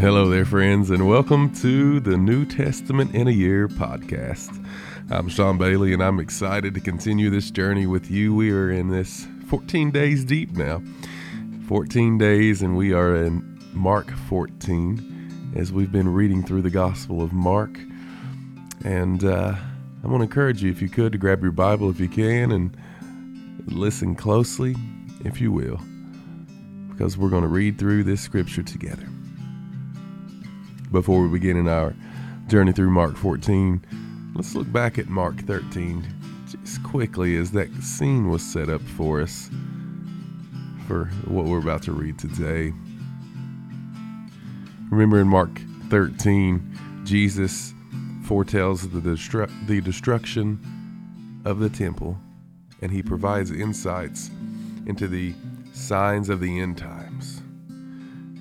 Hello there, friends, and welcome to the New Testament in a Year podcast. I'm Sean Bailey, and I'm excited to continue this journey with you. We are in this 14 days deep now, 14 days, and we are in Mark 14 as we've been reading through the Gospel of Mark. And I want to encourage you, if you could, to grab your Bible if you can and listen closely, if you will, because we're going to read through this scripture together. Before we begin in our journey through Mark 14, let's look back at Mark 13 just quickly as that scene was set up for us for what we're about to read today. Remember in Mark 13, Jesus foretells the destruction of the temple, and he provides insights into the signs of the end times.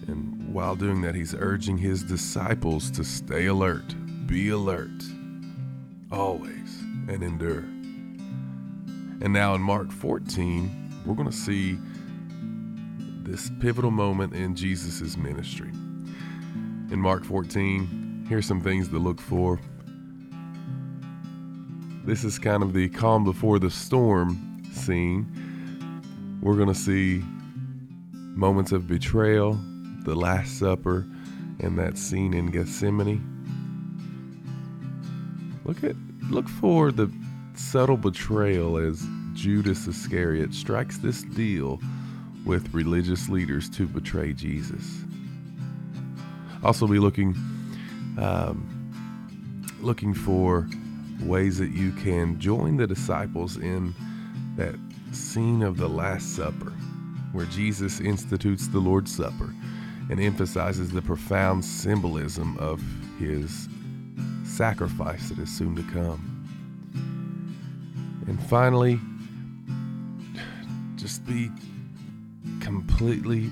And while doing that, he's urging his disciples to stay alert, be alert, always, and endure. And now in Mark 14, we're going to see this pivotal moment in Jesus' ministry. In Mark 14, here's some things to look for. This is kind of the calm before the storm scene. We're going to see moments of betrayal, the Last Supper, and that scene in Gethsemane. Look for the subtle betrayal as Judas Iscariot strikes this deal with religious leaders to betray Jesus. Also, be looking for ways that you can join the disciples in that scene of the Last Supper, where Jesus institutes the Lord's Supper and emphasizes the profound symbolism of his sacrifice that is soon to come. And finally, just be completely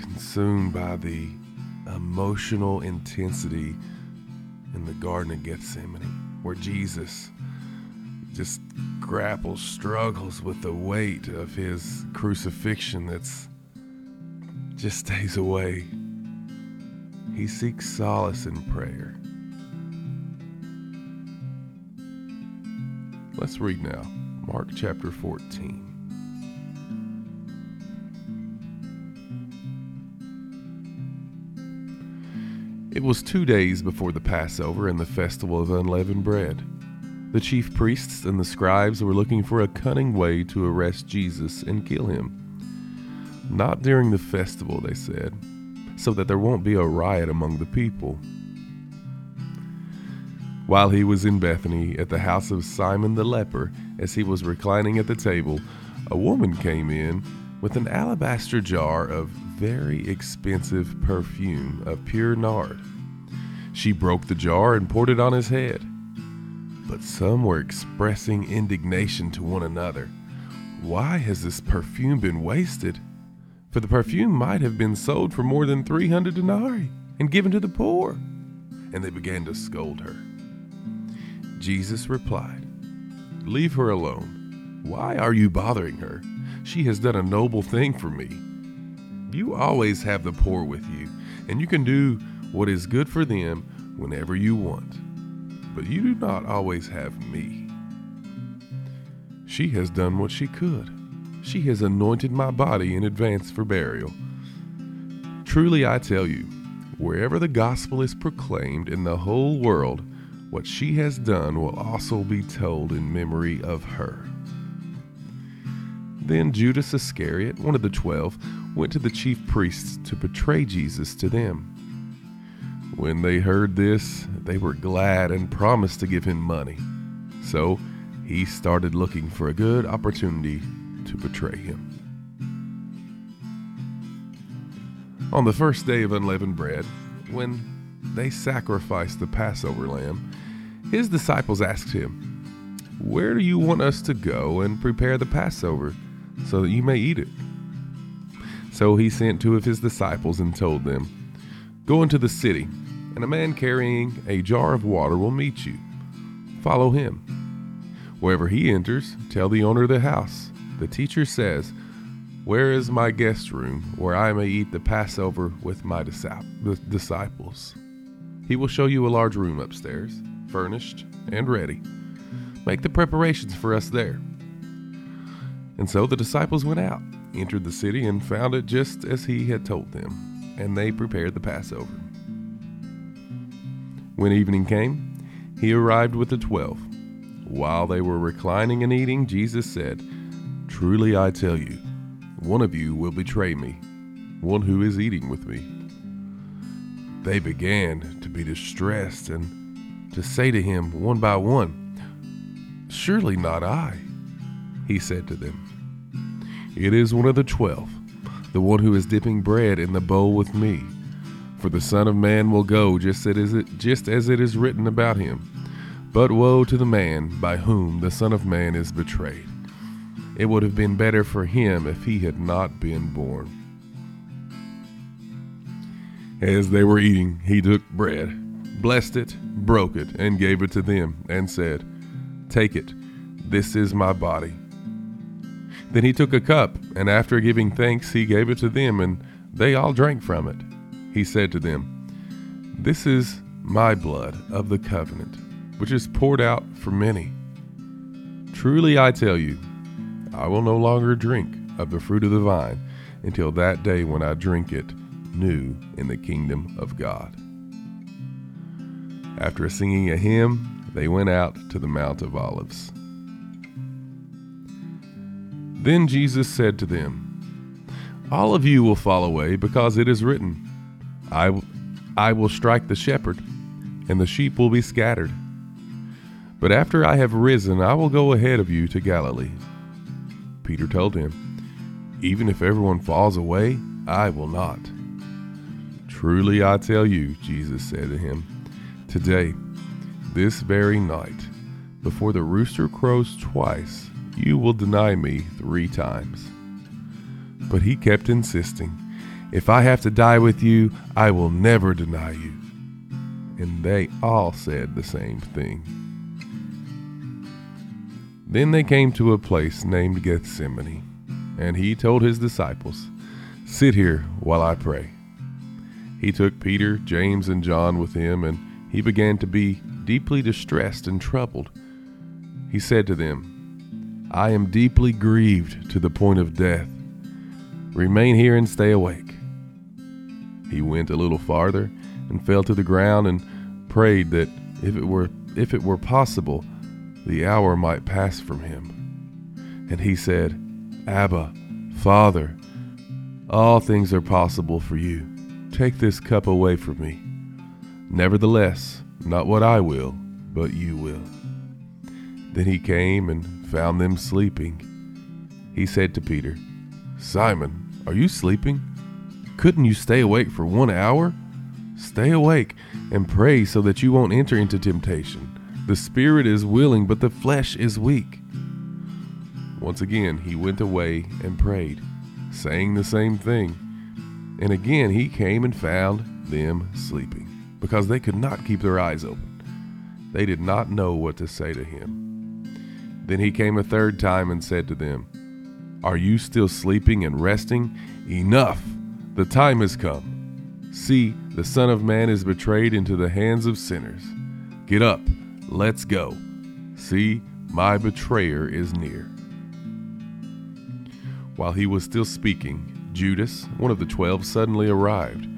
consumed by the emotional intensity in the Garden of Gethsemane, where Jesus just struggles with the weight of his crucifixion that's just stays away. He seeks solace in prayer. Let's read now, Mark chapter 14. It was 2 days before the Passover and the festival of unleavened bread. The chief priests and the scribes were looking for a cunning way to arrest Jesus and kill him. "Not during the festival," they said, "so that there won't be a riot among the people." While he was in Bethany at the house of Simon the leper, as he was reclining at the table, a woman came in with an alabaster jar of very expensive perfume of pure nard. She broke the jar and poured it on his head. But some were expressing indignation to one another. "Why has this perfume been wasted? For the perfume might have been sold for more than 300 denarii and given to the poor." And they began to scold her. Jesus replied, "Leave her alone. Why are you bothering her? She has done a noble thing for me. You always have the poor with you, and you can do what is good for them whenever you want. But you do not always have me. She has done what she could. She has anointed my body in advance for burial. Truly I tell you, wherever the gospel is proclaimed in the whole world, what she has done will also be told in memory of her." Then Judas Iscariot, one of the 12, went to the chief priests to betray Jesus to them. When they heard this, they were glad and promised to give him money. So he started looking for a good opportunity to betray him. On the first day of unleavened bread, when they sacrificed the Passover lamb, his disciples asked him, "Where do you want us to go and prepare the Passover so that you may eat it?" So he sent two of his disciples and told them, "Go into the city, and a man carrying a jar of water will meet you. Follow him. Wherever he enters, tell the owner of the house, 'The teacher says, Where is my guest room where I may eat the Passover with my disciples? He will show you a large room upstairs, furnished and ready. Make the preparations for us there. And so the disciples went out, entered the city, and found it just as he had told them, and they prepared the Passover. When evening came, he arrived with the 12. While they were reclining and eating, Jesus said, "Truly I tell you, one of you will betray me, one who is eating with me." They began to be distressed and to say to him one by one, "Surely not I." He said to them, "It is one of the 12, the one who is dipping bread in the bowl with me. For the Son of Man will go just as it is written about him. But woe to the man by whom the Son of Man is betrayed. It would have been better for him if he had not been born." As they were eating, he took bread, blessed it, broke it, and gave it to them, and said, "Take it, this is my body." Then he took a cup, and after giving thanks, he gave it to them, and they all drank from it. He said to them, "This is my blood of the covenant, which is poured out for many. Truly I tell you, I will no longer drink of the fruit of the vine until that day when I drink it new in the kingdom of God." After singing a hymn, they went out to the Mount of Olives. Then Jesus said to them, "All of you will fall away, because it is written, I will strike the shepherd, and the sheep will be scattered. But after I have risen, I will go ahead of you to Galilee." Peter told him, "Even if everyone falls away, I will not." "Truly I tell you," Jesus said to him, "today, this very night, before the rooster crows twice, you will deny me 3 times. But he kept insisting, "If I have to die with you, I will never deny you." And they all said the same thing. Then they came to a place named Gethsemane, and he told his disciples, "Sit here while I pray." He took Peter, James, and John with him, and he began to be deeply distressed and troubled. He said to them, "I am deeply grieved to the point of death. Remain here and stay awake." He went a little farther and fell to the ground and prayed that if it were possible, the hour might pass from him. And he said, "Abba, Father, all things are possible for you. Take this cup away from me. Nevertheless, not what I will, but you will." Then he came and found them sleeping. He said to Peter, "Simon, are you sleeping? Couldn't you stay awake for 1 hour? Stay awake and pray so that you won't enter into temptation. The spirit is willing, but the flesh is weak." Once again, he went away and prayed, saying the same thing. And again, he came and found them sleeping, because they could not keep their eyes open. They did not know what to say to him. Then he came a 3rd time and said to them, "Are you still sleeping and resting? Enough! The time has come. See, the Son of Man is betrayed into the hands of sinners. Get up, let's go. See, my betrayer is near." While he was still speaking, Judas, one of the 12, suddenly arrived.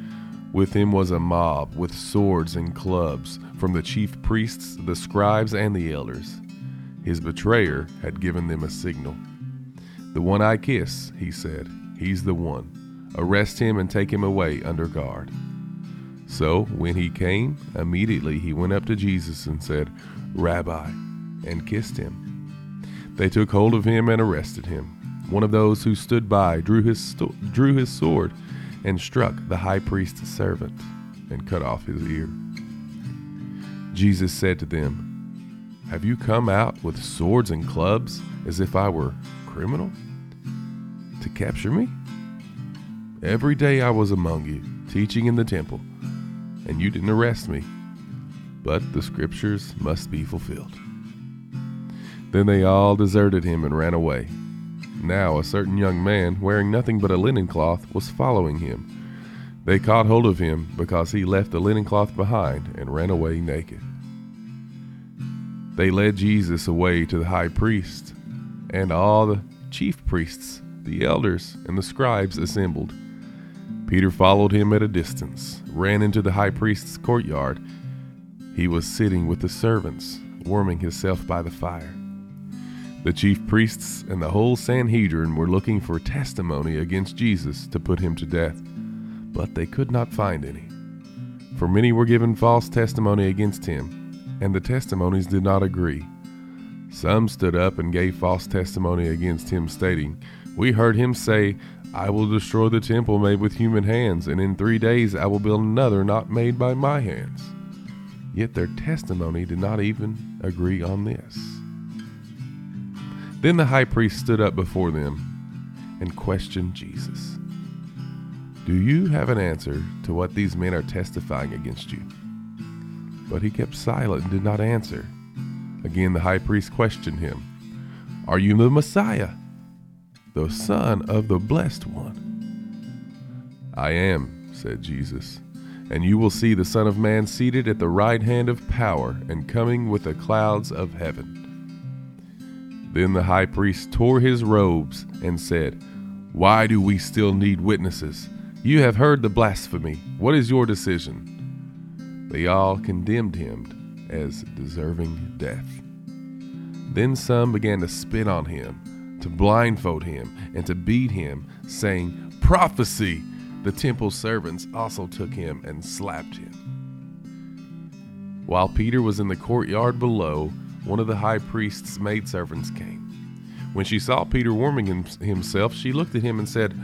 With him was a mob with swords and clubs from the chief priests, the scribes, and the elders. His betrayer had given them a signal. "The one I kiss," he said, "he's the one. Arrest him and take him away under guard." So when he came, immediately he went up to Jesus and said, "Rabbi," and kissed him. They took hold of him and arrested him. One of those who stood by drew his sword and struck the high priest's servant and cut off his ear. Jesus said to them, "Have you come out with swords and clubs as if I were a criminal to capture me? Every day I was among you, teaching in the temple, and you didn't arrest me. But the scriptures must be fulfilled." Then they all deserted him and ran away. Now a certain young man, wearing nothing but a linen cloth, was following him. They caught hold of him because he left the linen cloth behind and ran away naked. They led Jesus away to the high priest, and all the chief priests, the elders, and the scribes assembled. Peter followed him at a distance, ran into the high priest's courtyard. He was sitting with the servants, warming himself by the fire. The chief priests and the whole Sanhedrin were looking for testimony against Jesus to put him to death, but they could not find any. For many were given false testimony against him, and the testimonies did not agree. Some stood up and gave false testimony against him, stating, "We heard him say, 'I will destroy the temple made with human hands, and in 3 days I will build another not made by my hands.'" Yet their testimony did not even agree on this. Then the high priest stood up before them and questioned Jesus. "Do you have an answer to what these men are testifying against you?" But he kept silent and did not answer. Again, the high priest questioned him, "Are you the Messiah, the Son of the Blessed One?" "I am," said Jesus, "and you will see the Son of Man seated at the right hand of power and coming with the clouds of heaven." Then the high priest tore his robes and said, "Why do we still need witnesses? You have heard the blasphemy. What is your decision?" They all condemned him as deserving death. Then some began to spit on him, to blindfold him, and to beat him, saying, "Prophesy!" The temple servants also took him and slapped him. While Peter was in the courtyard below, one of the high priest's maidservants came. When she saw Peter warming himself, she looked at him and said,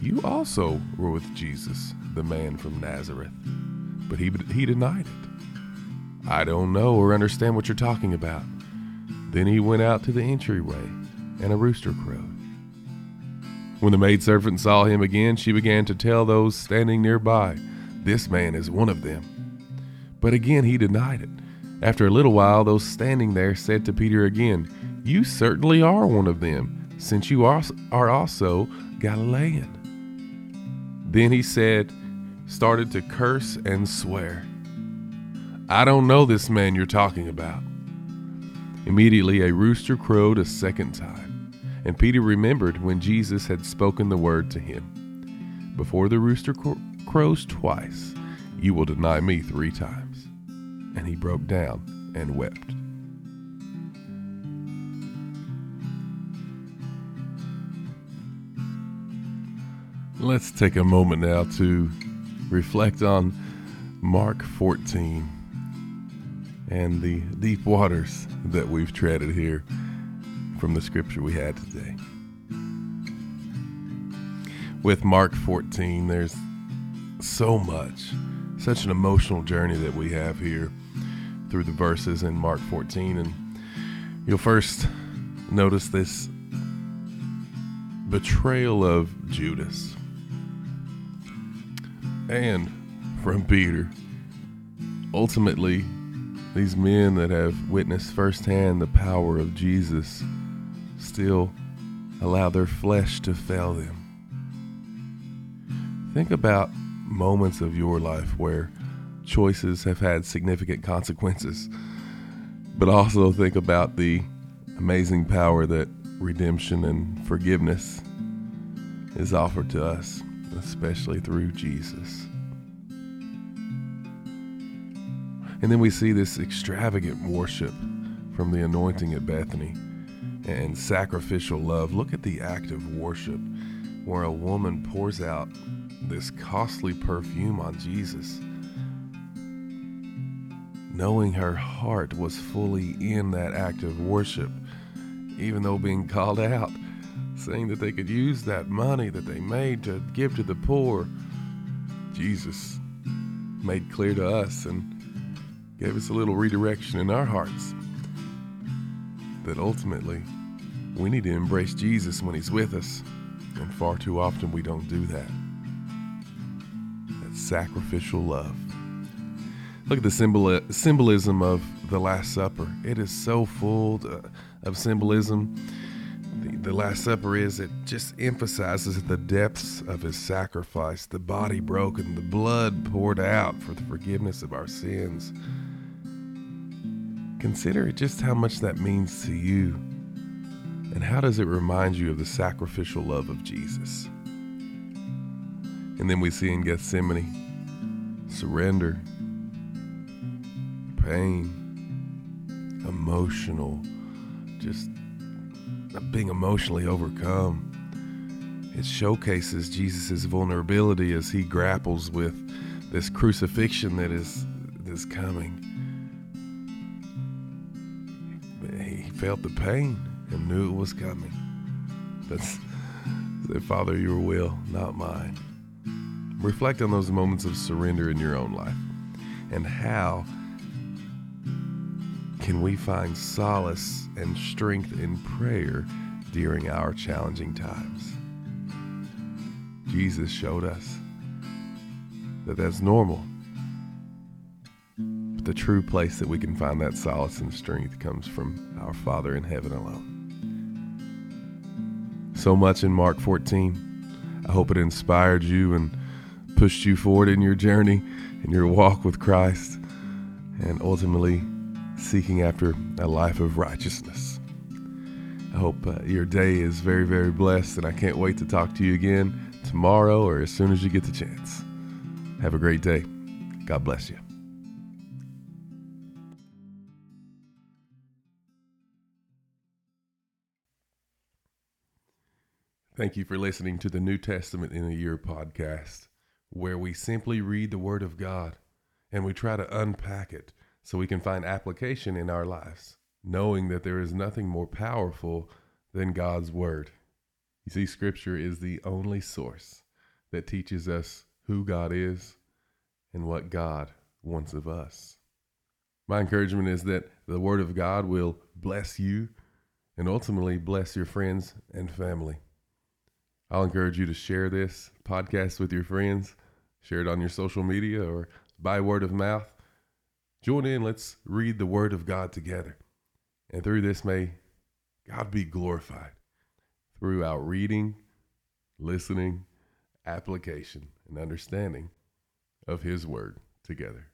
"You also were with Jesus, the man from Nazareth." But he denied it. "I don't know or understand what you're talking about." Then he went out to the entryway, and a rooster crowed. When the maidservant saw him again, she began to tell those standing nearby, "This man is one of them." But again he denied it. After a little while, those standing there said to Peter again, "You certainly are one of them, since you are also Galilean." Then he started to curse and swear, "I don't know this man you're talking about." Immediately a rooster crowed a second time, and Peter remembered when Jesus had spoken the word to him, "Before the rooster crows twice, you will deny me 3 times. And he broke down and wept. Let's take a moment now to reflect on Mark 14 and the deep waters that we've treaded here from the scripture we had today. With Mark 14, there's so much, such an emotional journey that we have here through the verses in Mark 14. And you'll first notice this betrayal of Judas. And from Peter. Ultimately, these men that have witnessed firsthand the power of Jesus still allow their flesh to fail them. Think about moments of your life where choices have had significant consequences, but also think about the amazing power that redemption and forgiveness is offered to us, especially through Jesus. And then we see this extravagant worship from the anointing at Bethany and sacrificial love. Look at the act of worship where a woman pours out this costly perfume on Jesus, knowing her heart was fully in that act of worship, even though being called out, saying that they could use that money that they made to give to the poor. Jesus made clear to us and gave us a little redirection in our hearts that ultimately we need to embrace Jesus when he's with us, and far too often we don't do that. That sacrificial love. Look at the symbolism of the Last Supper. It is so full of symbolism the Last Supper is, it just emphasizes the depths of his sacrifice, the body broken, the blood poured out for the forgiveness of our sins. Consider just how much that means to you, and how does it remind you of the sacrificial love of Jesus? And then we see in Gethsemane, surrender, pain, emotional, just being emotionally overcome. It showcases Jesus's vulnerability as he grapples with this crucifixion that is coming. He felt the pain and knew it was coming. That's said, Father, your will, not mine. Reflect on those moments of surrender in your own life, and how can we find solace and strength in prayer during our challenging times? Jesus showed us that that's normal. But the true place that we can find that solace and strength comes from our Father in heaven alone. So much in Mark 14. I hope it inspired you and pushed you forward in your journey, in your walk with Christ, and ultimately seeking after a life of righteousness. I hope your day is very, very blessed, and I can't wait to talk to you again tomorrow or as soon as you get the chance. Have a great day. God bless you. Thank you for listening to the New Testament in a Year podcast, where we simply read the Word of God and we try to unpack it so we can find application in our lives, knowing that there is nothing more powerful than God's Word. You see, Scripture is the only source that teaches us who God is and what God wants of us. My encouragement is that the Word of God will bless you and ultimately bless your friends and family. I'll encourage you to share this podcast with your friends, share it on your social media or by word of mouth. Join in, let's read the Word of God together. And through this, may God be glorified through our reading, listening, application, and understanding of His Word together.